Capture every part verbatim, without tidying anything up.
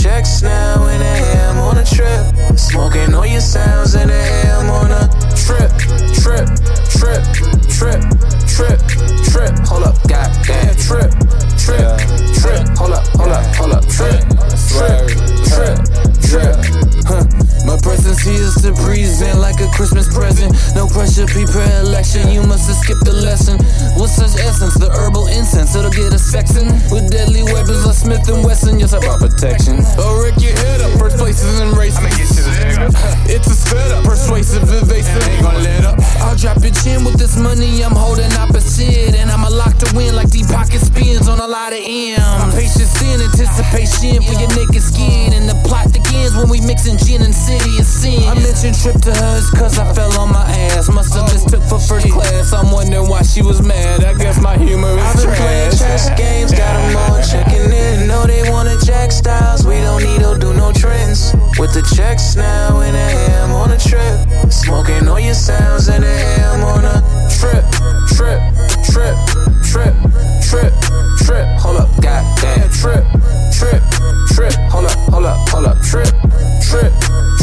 checks now, and I'm on a trip. Smoking all your sounds, and I'm on a trip, trip, trip, trip, trip, trip. Hold up, goddamn trip, trip, trip. Hold up, hold up, hold up, trip, trip, trip, trip. Huh. My presence here is to present like a Christmas present. No pressure, prepare election. You must have skipped the lesson. What's such essence? The herbal incense, it'll get us sexing with deadly weapons like Smith and Wesson. Yes, I brought protection. Oh, Rick, your head up. First place is in race. It's a spit up, persuasive, evasive. Ain't gon' let up. I'll drop your chin with this money I'm holding up a shit, and I'ma lock the wind like deep pocket spins on a lot of M's. My patience in anticipation for your naked skin, and the plot begins when we mixin' gin and city and sin. I mentioned trip to hers 'cause I fell on my ass. Must have just took for first class. I'm wondering why she was mad. I guess my humor is trash. I've been playing trash games, got 'em all checking in. No, they wanna jack styles. We don't need to do no trends. With the checks now, and I am on a trip. Smoking all your sounds, and I am on a trip, trip, trip, trip, trip, trip. Hold up, goddamn trip, trip, trip. Hold up, hold up, hold up, trip, trip,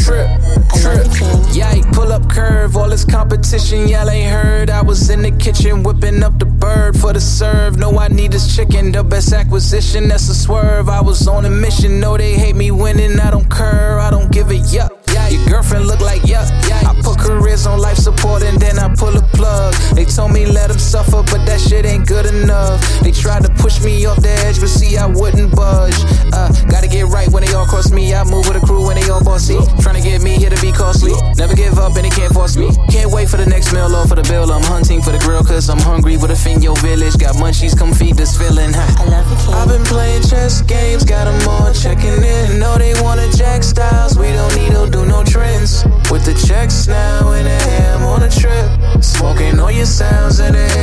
trip, trip. Yike, pull up curve, all this competition, y'all ain't heard. I was in the kitchen whipping up the bird for the serve. No, I need this chicken, the best acquisition, that's a swerve. I was on a mission, no, they hate me winning. I don't care, I don't give a yuck. Your girlfriend look like yuck. I put careers on life support and then I pull a plug. They told me let them suffer, but that shit ain't good enough. They tried to push me off the edge, but see I wouldn't budge. Uh, gotta get right when they all cross me. I move with a crew when they all bossy. Tryna get me here to be costly. Never give up and they can't force me. Can't wait for the next meal or for the bill. I'm hunting for the grill 'cause I'm hungry with a Finyo village. Got munchies, come feed this feeling. Huh? I love the king. I've been playing chess games, got 'em all checking in. No, they wanna jack styles. We don't need to do no trends. With the checks now, and I am on a trip. Smoking all your sounds, and I